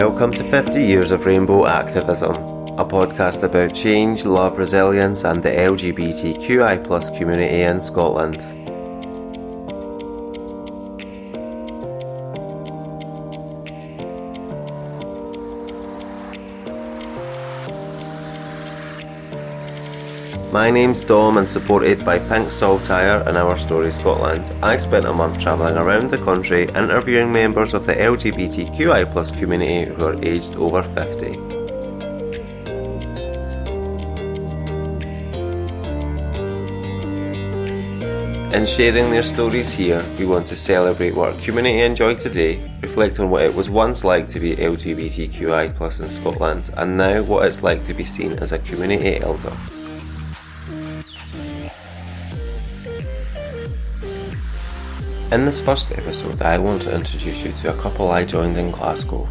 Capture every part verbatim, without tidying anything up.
Welcome to fifty years of Rainbow Activism, a podcast about change, love, resilience and the L G B T Q I plus community in Scotland. My name's Dom and supported by Pink Saltire and Our Story Scotland. I spent a month travelling around the country interviewing members of the L G B T Q I plus community who are aged over fifty. In sharing their stories here, we want to celebrate what our community enjoy today, reflect on what it was once like to be L G B T Q I plus in Scotland, and now what it's like to be seen as a community elder. In this first episode, I want to introduce you to a couple I joined in Glasgow.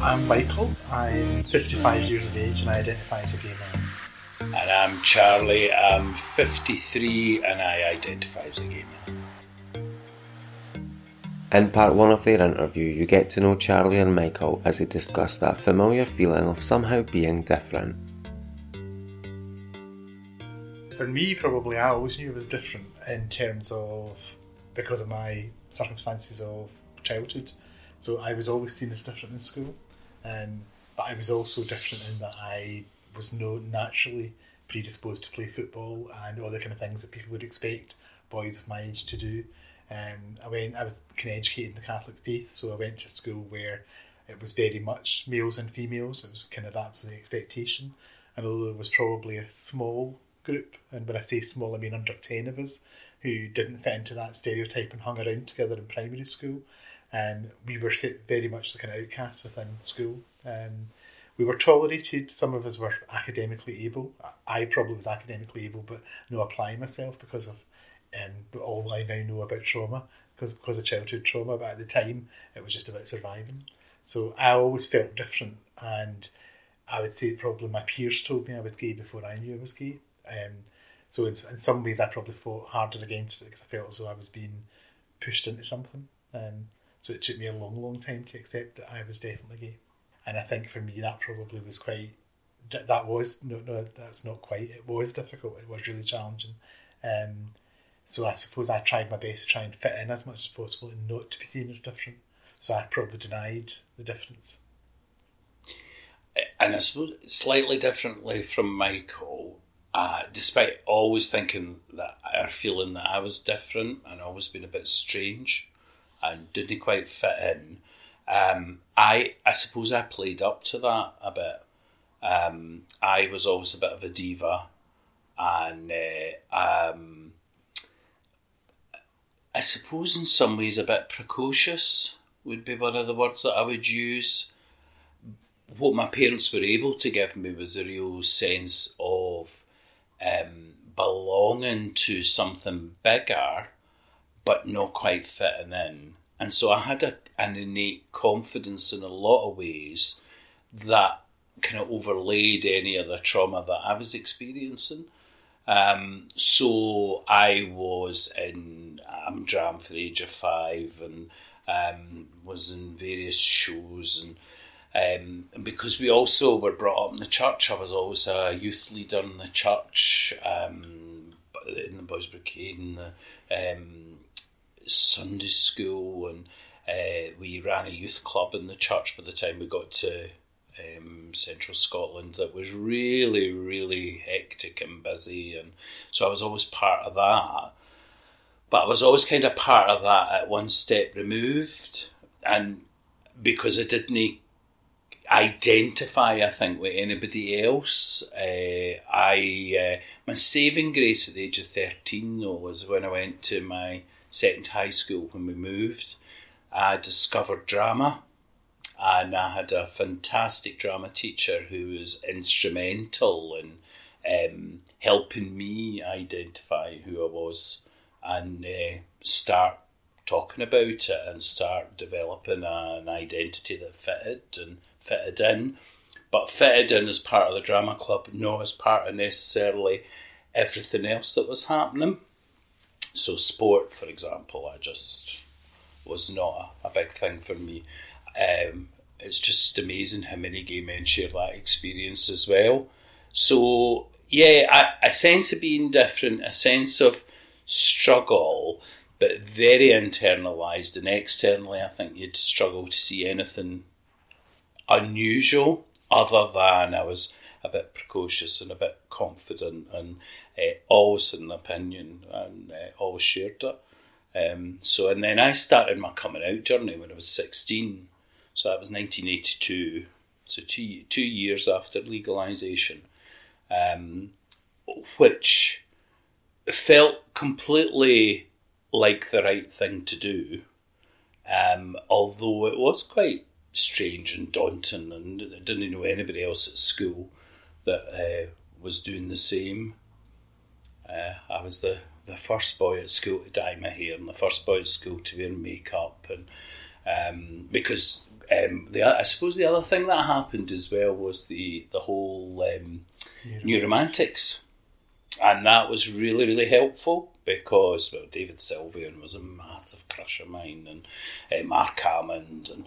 I'm Michael, I'm fifty-five years of age and I identify as a gay man. And I'm Charlie, I'm fifty-three and I identify as a gay man. In part one of their interview, you get to know Charlie and Michael as they discuss that familiar feeling of somehow being different. For me, probably, I always knew it was different in terms of because of my circumstances of childhood. So I was always seen as different in school, um, but I was also different in that I was not naturally predisposed to play football and all the kind of things that people would expect boys of my age to do. Um, I went. I was kind of educated in the Catholic faith, so I went to school where it was very much males and females. It was kind of that was the expectation, and although there was probably a small group, and when I say small I mean under ten of us, who didn't fit into that stereotype and hung around together in primary school. Um, we were very much the kind of outcasts within school. Um, we were tolerated, some of us were academically able. I probably was academically able, but no applying myself because of um, all I now know about trauma, because, because of childhood trauma, but at the time it was just about surviving. So I always felt different, and I would say probably my peers told me I was gay before I knew I was gay. Um, So in, in some ways I probably fought harder against it because I felt as though I was being pushed into something. Um, so it took me a long, long time to accept that I was definitely gay. And I think for me that probably was quite, that was, no, no, that's not quite, it was difficult, it was really challenging. Um, so I suppose I tried my best to try and fit in as much as possible and not to be seen as different. So I probably denied the difference. And I suppose slightly differently from Michael, Uh, despite always thinking that or feeling that I was different and always been a bit strange and didn't quite fit in, um, I I suppose I played up to that a bit. Um, I was always a bit of a diva, and uh, um, I suppose in some ways a bit precocious would be one of the words that I would use. What my parents were able to give me was a real sense of Um, belonging to something bigger but not quite fitting in, and so I had a, an innate confidence in a lot of ways that kind of overlaid any of the trauma that I was experiencing. Um, so I was in Amdram for the age of five and um, was in various shows, and Um, because we also were brought up in the church. I was always a youth leader in the church, um, in the Boys' Brigade, in the um, Sunday school, and uh, we ran a youth club in the church by the time we got to um, central Scotland that was really, really hectic and busy, and so I was always part of that. But I was always kind of part of that at one step removed, and because I didn't identify, I think, with anybody else. Uh, I uh, my saving grace at the age of thirteen, though, was when I went to my second high school when we moved. I discovered drama, and I had a fantastic drama teacher who was instrumental in um, helping me identify who I was and uh, start talking about it and start developing an identity that fitted and fitted in, but fitted in as part of the drama club, not as part of necessarily everything else that was happening. So sport, for example, I just was not a, a big thing for me. Um, it's just amazing how many gay men share that experience as well. So, yeah, a, a sense of being different, a sense of struggle, but very internalised, and externally I think you'd struggle to see anything unusual other than I was a bit precocious and a bit confident and uh, always had an opinion and uh, always shared it. Um, so, and then I started my coming out journey when I was sixteen. So that was nineteen eighty-two. So two, two years after legalisation, um, which felt completely like the right thing to do. Um, although it was quite strange and daunting, and I didn't know anybody else at school that uh, was doing the same. Uh, I was the the first boy at school to dye my hair and the first boy at school to wear makeup, and um, because um, the I suppose the other thing that happened as well was the the whole um, New Romantics, and that was really really helpful because well David Sylvian was a massive crush of mine, and uh, Mark Hammond, and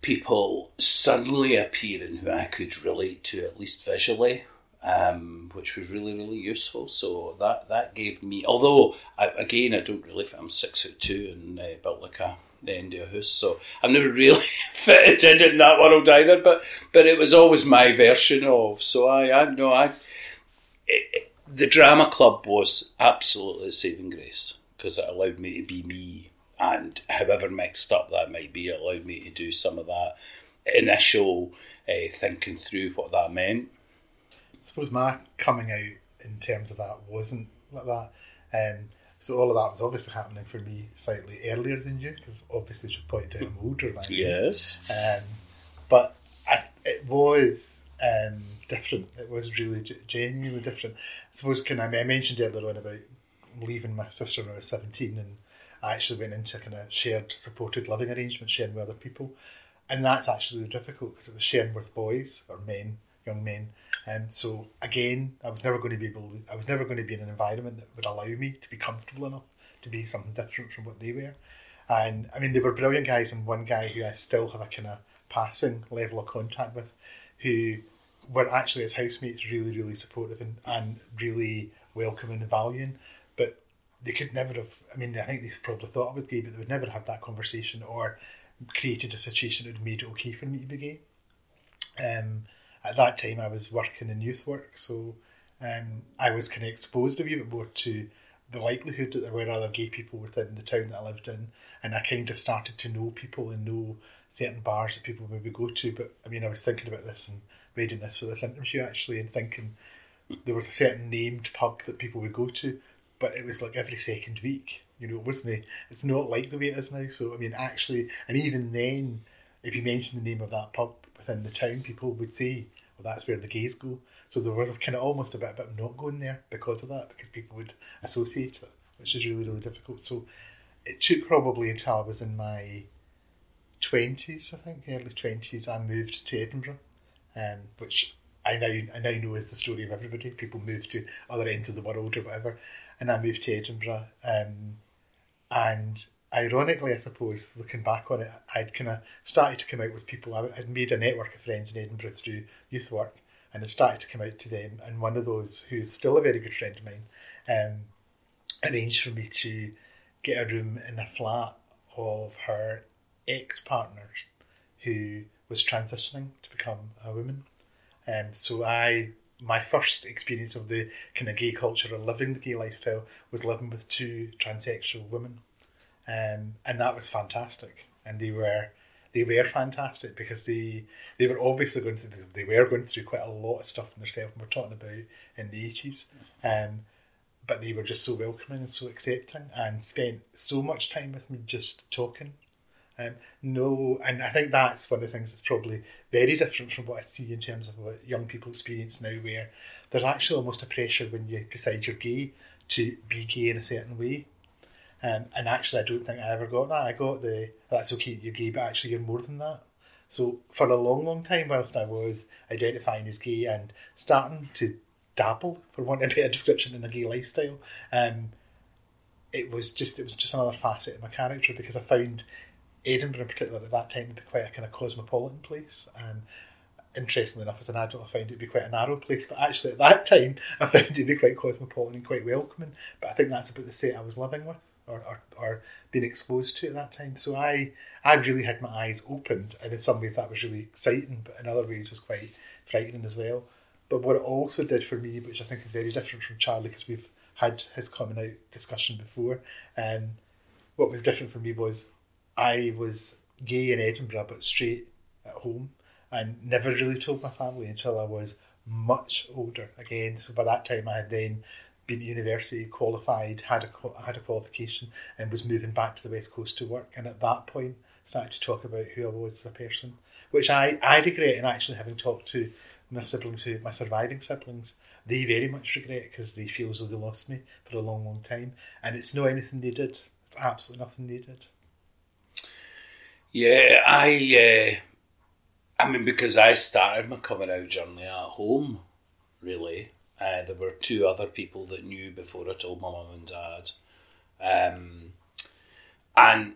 people suddenly appearing who I could relate to at least visually. Um, which was really, really useful. So that, that gave me, although, I, again, I don't really fit. I'm six foot two and uh, built like a, the end of a house, so I've never really fitted in in that world either, but but it was always my version of, so I, I no, I, it, it, the drama club was absolutely saving grace, because it allowed me to be me, and however mixed up that might be, it allowed me to do some of that initial uh, thinking through what that meant. I suppose my coming out in terms of that wasn't like that. Um, so all of that was obviously happening for me slightly earlier than you, because obviously you pointed out I'm older than you. Yes. Um, but I, it was um, different. It was really genuinely different. I suppose can I, I mentioned earlier on about leaving my sister when I was seventeen, and I actually went into kind of shared supported living arrangements, sharing with other people. And that's actually difficult because it was sharing with boys or men, young men. And so again, I was never going to be able. To, I was never going to be in an environment that would allow me to be comfortable enough to be something different from what they were. And I mean, they were brilliant guys, and one guy who I still have a kind of passing level of contact with, who were actually as housemates really, really supportive and, and really welcoming and valuing. But they could never have. I mean, I think they probably thought I was gay, but they would never have that conversation or created a situation that would have made it okay for me to be gay. Um. At that time, I was working in youth work, so um, I was kind of exposed a wee bit more to the likelihood that there were other gay people within the town that I lived in, and I kind of started to know people and know certain bars that people maybe go to. But I mean, I was thinking about this and reading this for this interview actually, and thinking there was a certain named pub that people would go to, but it was like every second week, you know, wasn't it? It's not like the way it is now. So I mean, actually, and even then, if you mentioned the name of that pub within the town, people would say, well, that's where the gays go. So there was kind of almost a bit about not going there because of that, because people would associate it, which is really, really difficult. So it took probably until I was in my twenties, I think, early twenties, I moved to Edinburgh, um, which I now I now know is the story of everybody. People move to other ends of the world or whatever. And I moved to Edinburgh. Um, and ironically, I suppose, looking back on it, I'd kind of started to come out with people. I had made a network of friends in Edinburgh through youth work, and I started to come out to them. And one of those, who's still a very good friend of mine, um, arranged for me to get a room in a flat of her ex-partner who was transitioning to become a woman. Um, so I, my first experience of the kind of gay culture or living the gay lifestyle was living with two transsexual women. Um, and that was fantastic, and they were they were fantastic because they they were obviously going through they were going through quite a lot of stuff in themselves, and we're talking about in the eighties, um, but they were just so welcoming and so accepting, and spent so much time with me just talking. Um, no, and I think that's one of the things that's probably very different from what I see in terms of what young people experience now, where there's actually almost a pressure when you decide you're gay to be gay in a certain way. Um, and actually, I don't think I ever got that. I got the, that's okay, you're gay, but actually you're more than that. So for a long, long time, whilst I was identifying as gay and starting to dabble, for want of a better description, in a gay lifestyle, um, it was just it was just another facet of my character, because I found Edinburgh in particular at that time would be quite a kind of cosmopolitan place, and interestingly enough, as an adult I found it to be quite a narrow place, but actually at that time I found it to be quite cosmopolitan and quite welcoming. But I think that's about the state I was living with, or, or, or being exposed to at that time. So I, I really had my eyes opened, and in some ways that was really exciting, but in other ways was quite frightening as well. But what it also did for me, which I think is very different from Charlie, because we've had his coming out discussion before, um, what was different for me was I was gay in Edinburgh but straight at home, and never really told my family until I was much older again. So by that time I had then been to university, qualified, had a, had a qualification, and was moving back to the West Coast to work, and at that point started to talk about who I was as a person, which I, I regret in actually having talked to my siblings, who my surviving siblings. They very much regret it because they feel as though they lost me for a long, long time. And it's no anything they did. It's absolutely nothing they did. Yeah, I... Uh, I mean, because I started my coming out journey at home, really. Uh, there were two other people that knew before I told my mum and dad. Um, and,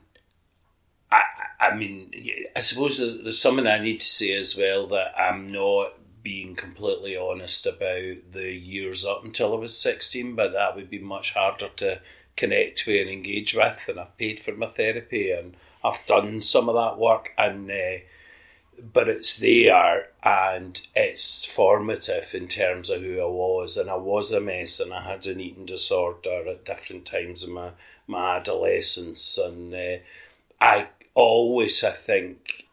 I, I mean, I suppose there's something I need to say as well, that I'm not... being completely honest about the years up until I was sixteen, but that would be much harder to connect with and engage with, and I've paid for my therapy and I've done some of that work, and uh, but it's there and it's formative in terms of who I was, and I was a mess, and I had an eating disorder at different times in my, my adolescence, and uh, I always, I think,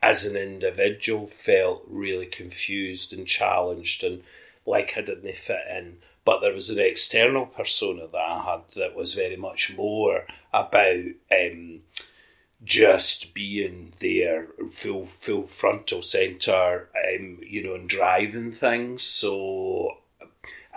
as an individual, felt really confused and challenged and like I didn't fit in. But there was an external persona that I had that was very much more about um, just being there, full full frontal centre, um, you know, and driving things. So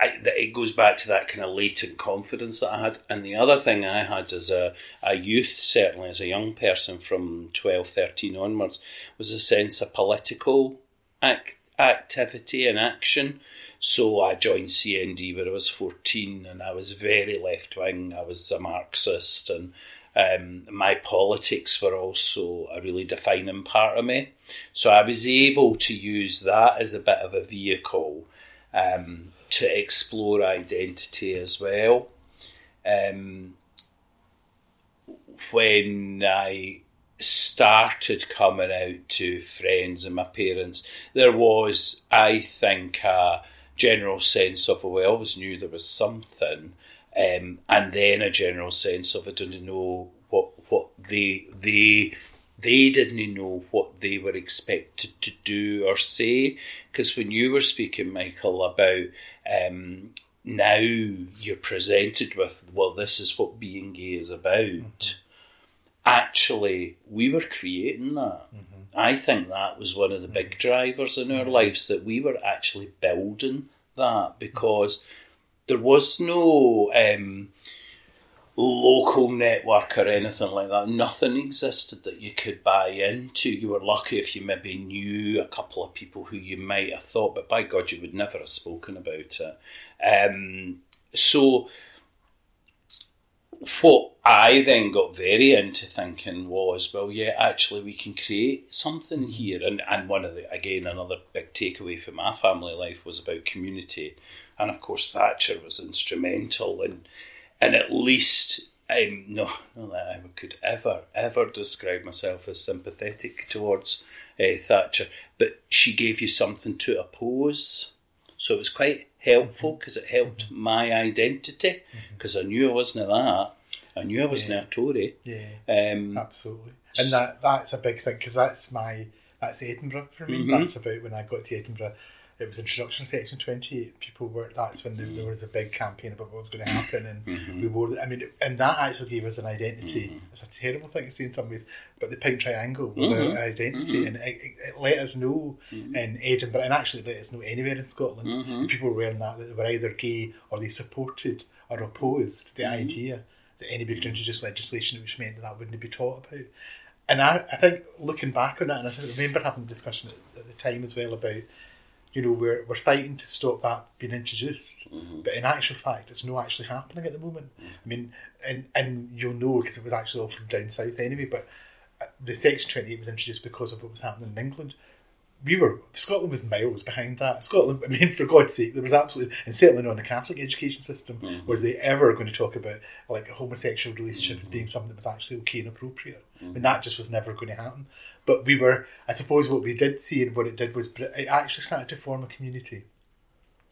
I, it goes back to that kind of latent confidence that I had. And the other thing I had as a, a youth, certainly as a young person from twelve, thirteen onwards, was a sense of political act, activity and action. So I joined C N D when I was fourteen, and I was very left-wing. I was a Marxist, and um, my politics were also a really defining part of me. So I was able to use that as a bit of a vehicle Um, to explore identity as well. Um, when I started coming out to friends and my parents, there was, I think, a general sense of, well, I always knew there was something, um, and then a general sense of, I didn't know what what they they. They didn't know what they were expected to do or say. Because when you were speaking, Michael, about um, now you're presented with, well, this is what being gay is about. Mm-hmm. Actually, we were creating that. Mm-hmm. I think that was one of the mm-hmm. big drivers in our mm-hmm. lives, that we were actually building that, because there was no... Um, local network or anything like that. Nothing existed that you could buy into. You were lucky if you maybe knew a couple of people who you might have thought, but by God, you would never have spoken about it. Um, so what I then got very into thinking was, well, yeah, actually we can create something here. And, and one of the, again, another big takeaway from my family life was about community. And of course, Thatcher was instrumental in... And at least, um, no, not that I could ever, ever describe myself as sympathetic towards uh, Thatcher, but she gave you something to oppose. So it was quite helpful, because it helped mm-hmm. my identity, because mm-hmm. I knew I wasn't that. I knew I wasn't yeah. a Tory. Yeah, um, absolutely. And that that's a big thing, because that's my, that's Edinburgh for me. Mm-hmm. That's about when I got to Edinburgh. It was introduction Section twenty-eight. People were, that's when mm. there was a big campaign about what was going to happen, and mm-hmm. we wore, I mean, and that actually gave us an identity. Mm-hmm. It's a terrible thing to say in some ways, but the pink triangle was mm-hmm. our identity, mm-hmm. and it, it let us know mm-hmm. in Edinburgh, and actually let us know anywhere in Scotland, mm-hmm. that people were wearing that, that they were either gay or they supported or opposed the mm-hmm. idea that anybody could introduce legislation which meant that that wouldn't be taught about. And I, I think looking back on it, and I remember having a discussion at, at the time as well about, you know, we're we're fighting to stop that being introduced, mm-hmm. but in actual fact, it's not actually happening at the moment. Mm-hmm. I mean, and and you'll know, because it was actually all from down south anyway. But the Section twenty-eight was introduced because of what was happening in England. We were, Scotland was miles behind that. Scotland, I mean, for God's sake, there was absolutely, and certainly not in the Catholic education system, mm-hmm. were they ever going to talk about like a homosexual relationship mm-hmm. as being something that was actually okay and appropriate. Mm-hmm. I mean, that just was never going to happen. But we were, I suppose what we did see and what it did was, it actually started to form a community.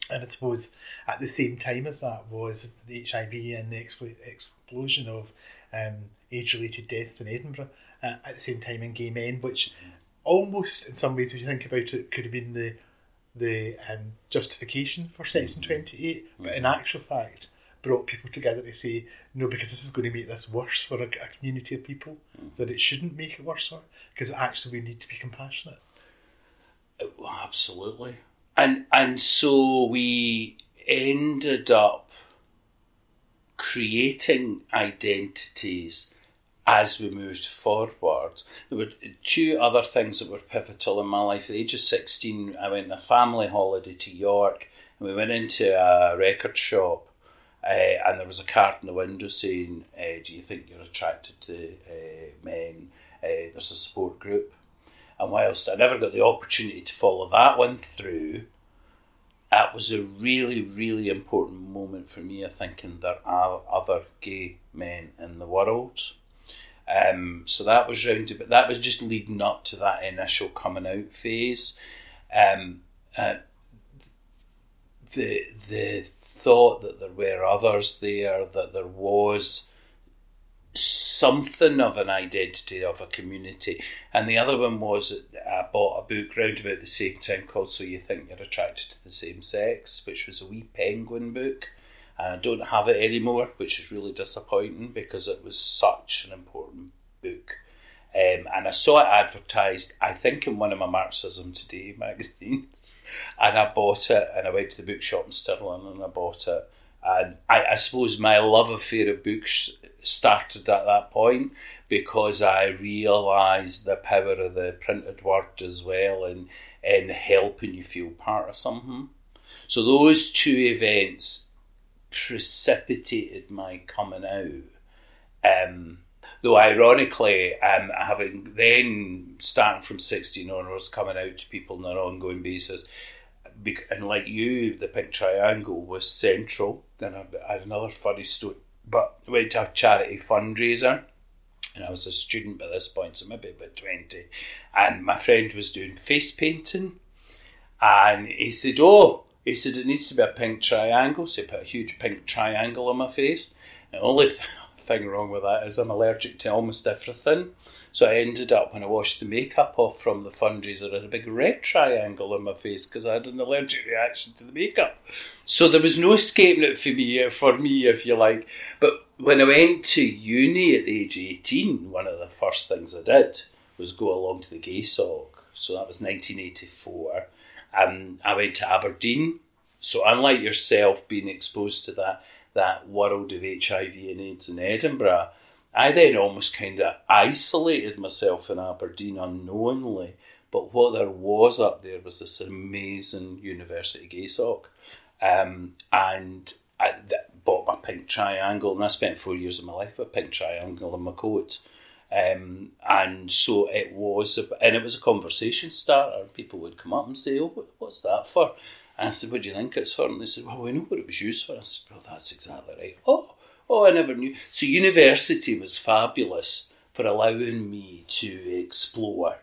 And I suppose at the same time as that was the H I V and the expl- explosion of um, age-related deaths in Edinburgh, uh, at the same time in gay men, which... Mm-hmm. Almost, in some ways, if you think about it, could have been the the um, justification for Section twenty-eight, mm-hmm. but in actual fact brought people together to say, no, because this is going to make this worse for a, a community of people, mm-hmm. that it shouldn't make it worse for, because actually we need to be compassionate. Absolutely. And, and so we ended up creating identities as we moved forward. There were two other things that were pivotal in my life. At the age of sixteen, I went on a family holiday to York, and we went into a record shop, uh, and there was a card in the window saying, uh, do you think you're attracted to uh, men? Uh, there's a support group. And whilst I never got the opportunity to follow that one through, that was a really, really important moment for me, I think, in there are other gay men in the world. Um, so that was rounded, but that was just leading up to that initial coming out phase. Um, uh, the the thought that there were others there, that there was something of an identity of a community. And the other one was I bought a book round about the same time called So You Think You're Attracted to the Same Sex, which was a wee penguin book. And I don't have it anymore, which is really disappointing because it was such an important book. Um, and I saw it advertised, I think, in one of my Marxism Today magazines. And I bought it, and I went to the bookshop in Stirling and I bought it. And I, I suppose my love affair of books started at that point because I realised the power of the printed word as well and, and helping you feel part of something. So those two events precipitated my coming out. Um, though ironically, um, having then, starting from sixteen onwards, coming out to people on an ongoing basis, and like you, the Pink Triangle was central. Then I had another funny story, but I went to a charity fundraiser, and I was a student by this point, so maybe about twenty, and my friend was doing face painting, and he said, oh, He said, it needs to be a pink triangle, so he put a huge pink triangle on my face. And the only th- thing wrong with that is I'm allergic to almost everything. So I ended up, when I washed the makeup off from the fundraiser, I had a big red triangle on my face because I had an allergic reaction to the makeup. So there was no escaping it for me, for me, if you like. But when I went to uni at the age of eighteen, one of the first things I did was go along to the gay sock. So that was nineteen eighty-four. Um, I went to Aberdeen, so unlike yourself being exposed to that, that world of H I V and AIDS in Edinburgh, I then almost kind of isolated myself in Aberdeen unknowingly, but what there was up there was this amazing university gay sock, um, and I that bought my pink triangle, and I spent four years of my life with a pink triangle in my coat. Um, and so it was, a, and it was a conversation starter. People would come up and say, oh, what, what's that for? And I said, what do you think it's for? And they said, well, we know what it was used for. I said, well, that's exactly right. Oh, oh, I never knew. So university was fabulous for allowing me to explore,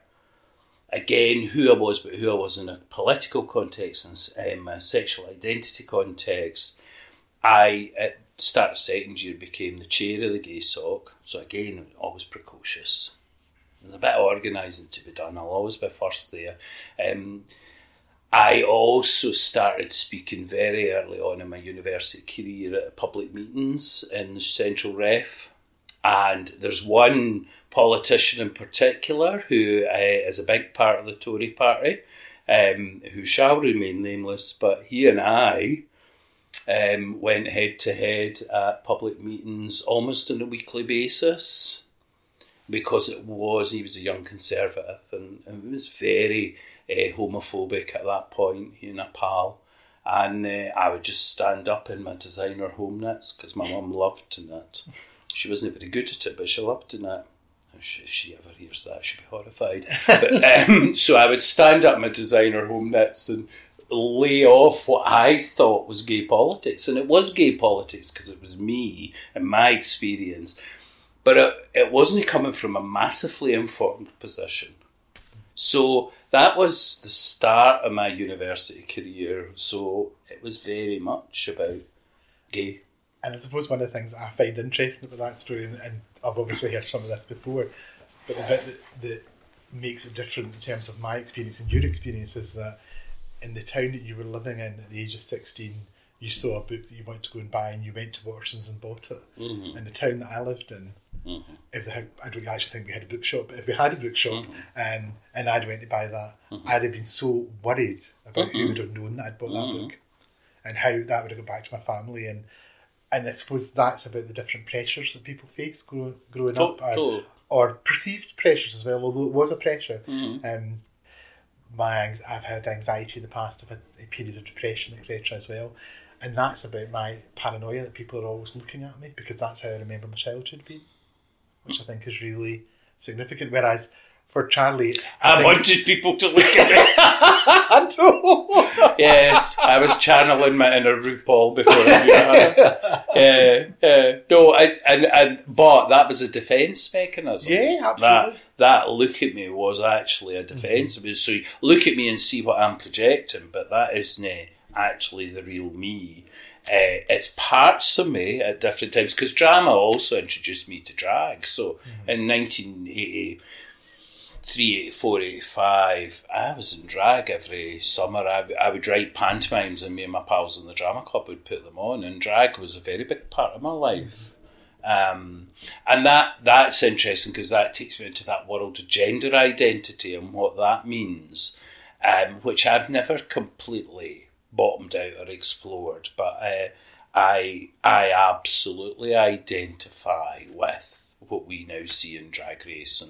again, who I was, but who I was in a political context and um, a sexual identity context. I... Uh, Start of second year became the chair of the gay sock, so again, always precocious. There's a bit of organising to be done, I'll always be first there. Um, I also started speaking very early on in my university career at public meetings in the Central Ref, and there's one politician in particular who uh, is a big part of the Tory party, um, who shall remain nameless, but he and I Um, went head-to-head at public meetings almost on a weekly basis because it was, he was a young Conservative and, and it was very uh, homophobic at that point, he and a pal. And uh, I would just stand up in my designer home knits because my mum loved to knit. She wasn't very good at it, but she loved to knit. If she ever hears that, she'll be horrified. But, um, so I would stand up my designer home knits and lay off what I thought was gay politics. And it was gay politics because it was me and my experience. But it, it wasn't coming from a massively informed position. So that was the start of my university career. So it was very much about gay. And I suppose one of the things that I find interesting about that story, and, and I've obviously heard some of this before, but the bit that, that makes it different in terms of my experience and your experience is that in the town that you were living in at the age of sixteen, you saw a book that you wanted to go and buy, and you went to Waterson's and bought it. Mm-hmm. In the town that I lived in, mm-hmm. if they had, I don't actually think we had a bookshop, but if we had a bookshop mm-hmm. and, and I'd went to buy that, mm-hmm. I'd have been so worried about mm-hmm. who would have known that I'd bought mm-hmm. that book and how that would have gone back to my family. And And I suppose that's about the different pressures that people face grow, growing oh, up, or, oh. or perceived pressures as well, although it was a pressure. Mm-hmm. Um, my I've had anxiety in the past, I've had periods of depression, et cetera as well. And that's about my paranoia that people are always looking at me, because that's how I remember my childhood being, which I think is really significant. Whereas for Charlie... I, I think... wanted people to look at me. I know. Yes, I was channeling my inner RuPaul before I knew her. uh, uh, no, I, and, and, but that was a defence mechanism. Yeah, absolutely. That, that look at me was actually a defence. Mm-hmm. So look at me and see what I'm projecting, but that isn't actually the real me. Uh, it's parts of me at different times, because drama also introduced me to drag. So mm-hmm. in nineteen eighty... three eighty-four eighty-five I was in drag every summer. I, I would write pantomimes, and me and my pals in the drama club would put them on, and drag was a very big part of my life. Mm-hmm. Um, and that that's interesting, because that takes me into that world of gender identity and what that means, um, which I've never completely bottomed out or explored, but uh, I I absolutely identify with what we now see in Drag Race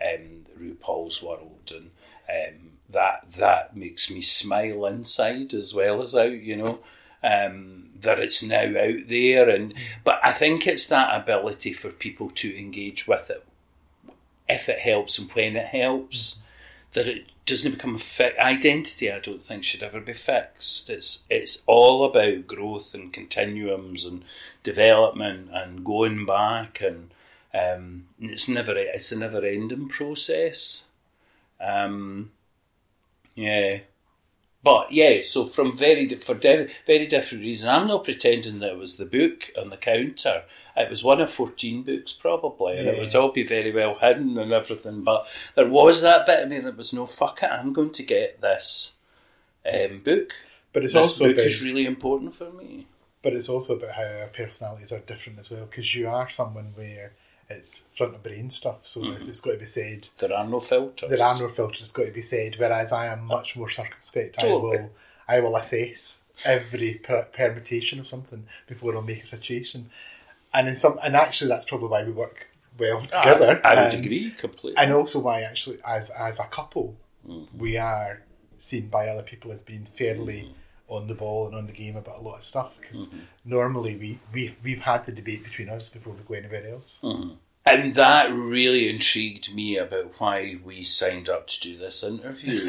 and um, RuPaul's world, and um, that that makes me smile inside as well as out, you know, um, that it's now out there. And but I think it's that ability for people to engage with it, if it helps and when it helps, that it doesn't become a fi- identity. I don't think should ever be fixed. It's it's all about growth and continuums and development and going back and. Um, it's never it's a never ending process, um, yeah. But yeah, so from very for de- very different reasons. I'm not pretending that it was the book on the counter. It was one of fourteen books probably, and yeah. It would all be very well hidden and everything. But there was that bit of me that was no fuck it. I'm going to get this um, book. But it's this also book been... is really important for me. But it's also about how our personalities are different as well, because you are someone where. It's front of brain stuff, so mm-hmm. it's got to be said. There are no filters. There are no filters, it's got to be said, whereas I am much more circumspect. Totally. I will I will assess every per- permutation of something before I'll make a situation. And in some, and actually that's probably why we work well together. I, I would um, agree completely. And also why actually as, as a couple, mm-hmm. we are seen by other people as being fairly... Mm-hmm. on the ball and on the game about a lot of stuff, because mm-hmm. normally we, we, we've had the debate between us before we go anywhere else. Mm-hmm. And that really intrigued me about why we signed up to do this interview,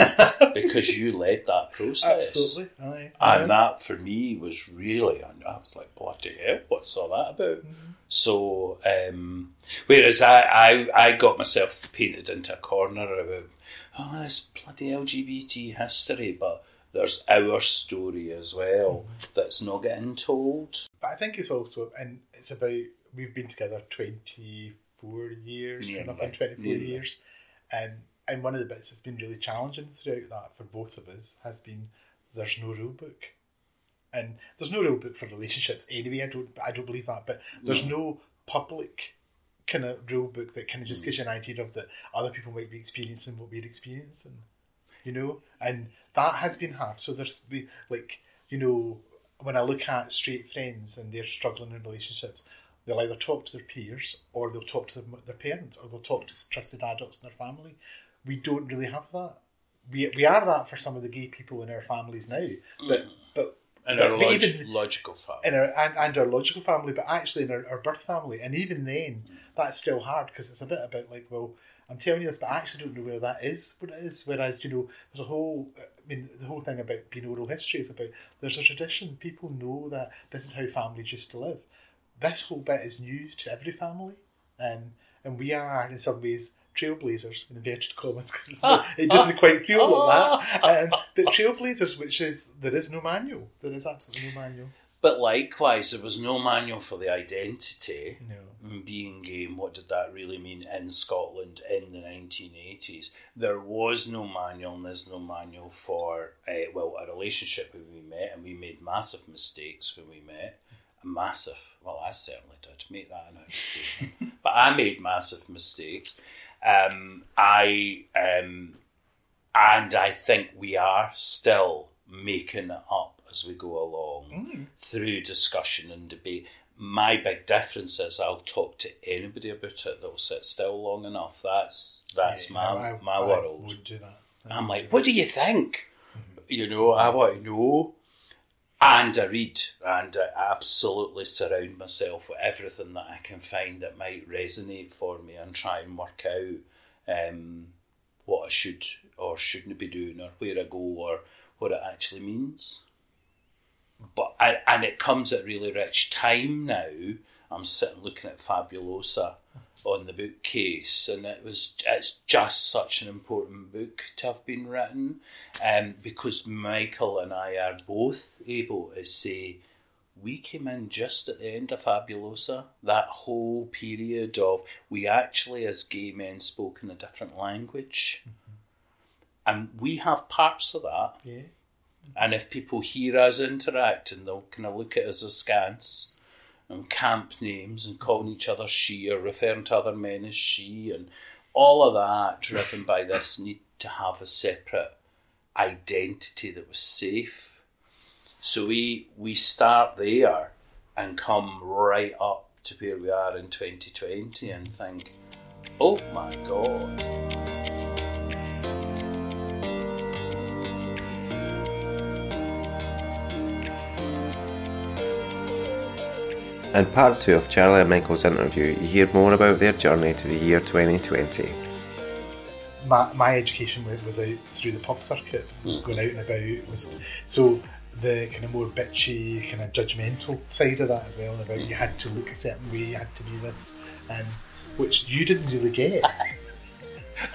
because you led that process. Absolutely. Aye. Aye. And that, for me, was really... I was like, bloody hell, what's all that about? Mm-hmm. So, um, whereas I, I, I got myself painted into a corner about, oh, this bloody L G B T history, but there's our story as well that's not getting told. But I think it's also, and it's about, we've been together twenty-four years, nearly, kind of twenty-four nearly. years, and and one of the bits that's been really challenging throughout that for both of us has been there's no rule book, and there's no rule book for relationships anyway. I don't, I don't believe that, but there's no, no public kind of rule book that kind of just mm. gives you an idea of that other people might be experiencing what we're experiencing. You know, and that has been half. So there's be like, you know, when I look at straight friends and they're struggling in relationships, they'll either talk to their peers or they'll talk to their, their parents or they'll talk to trusted adults in their family. We don't really have that. We we are that for some of the gay people in our families now, but mm. but And but, our log- even, logical family. In our, and, and our logical family, but actually in our, our birth family. And even then, that's still hard because it's a bit about like, well, I'm telling you this, but I actually don't know where that is, what it is. Whereas, you know, there's a whole, I mean, the whole thing about being oral history is about, there's a tradition, people know that this is how families used to live. This whole bit is new to every family. Um, and we are, in some ways, trailblazers, in inverted commas, because ah, it doesn't ah, quite feel ah, like that. Um, but trailblazers, which is, there is no manual. There is absolutely no manual. But likewise, there was no manual for the identity, no. Being gay, and what did that really mean in Scotland in the nineteen eighties? There was no manual, and there's no manual for, uh, well, a relationship when we met, and we made massive mistakes when we met. Massive. Well, I certainly did make that an statement. But I made massive mistakes. Um, I um, and I think we are still making it up as we go along mm. through discussion and debate. My big difference is I'll talk to anybody about it that'll sit still long enough. That's that's yeah, my I, my I world. Wouldn't do that. I I'm like, do that. What do you think? Mm-hmm. You know, I want to know. And I read, and I absolutely surround myself with everything that I can find that might resonate for me and try and work out um, what I should or shouldn't be doing or where I go or what it actually means. But I, and it comes at really rich time now. I'm sitting looking at Fabulosa on the bookcase, and it was it's just such an important book to have been written, um, because Michael and I are both able to say we came in just at the end of Fabulosa, that whole period of we actually as gay men spoke in a different language, mm-hmm. and we have parts of that. Yeah. And if people hear us interacting, they'll kind of look at us askance. And camp names and calling each other she or referring to other men as she and all of that driven by this need to have a separate identity that was safe. So we we start there and come right up to where we are in twenty twenty and think, oh my God. In part two of Charlie and Michael's interview, you hear more about their journey to the year twenty twenty. My, my education was out through the pub circuit, was going out and about. Was, so the kind of more bitchy, kind of judgmental side of that as well, about you had to look a certain way, you had to be this, um, which you didn't really get.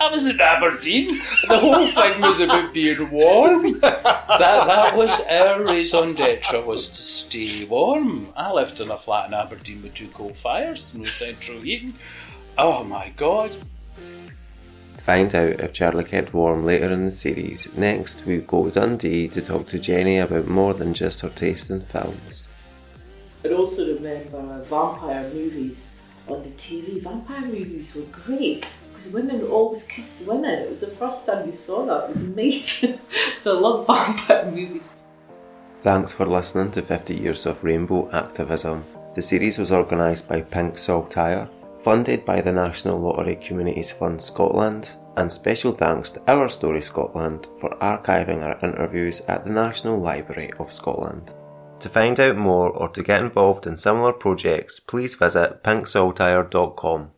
I was in Aberdeen. The whole thing was about being warm. That that was our raison d'etre, was to stay warm. I lived in a flat in Aberdeen with two coal fires, no central heating. Oh my God. Find out if Charlie kept warm later in the series. Next, we go to Dundee to talk to Jenny about more than just her taste in films. I also remember vampire movies on the T V. Vampire movies were great. Women always kissed women. It was the first time we saw that. It was amazing. So I love vampire movies. Thanks for listening to fifty years of Rainbow Activism. The series was organised by Pink Saltire, funded by the National Lottery Communities Fund Scotland, and special thanks to Our Story Scotland for archiving our interviews at the National Library of Scotland. To find out more or to get involved in similar projects, please visit pink saltire dot com.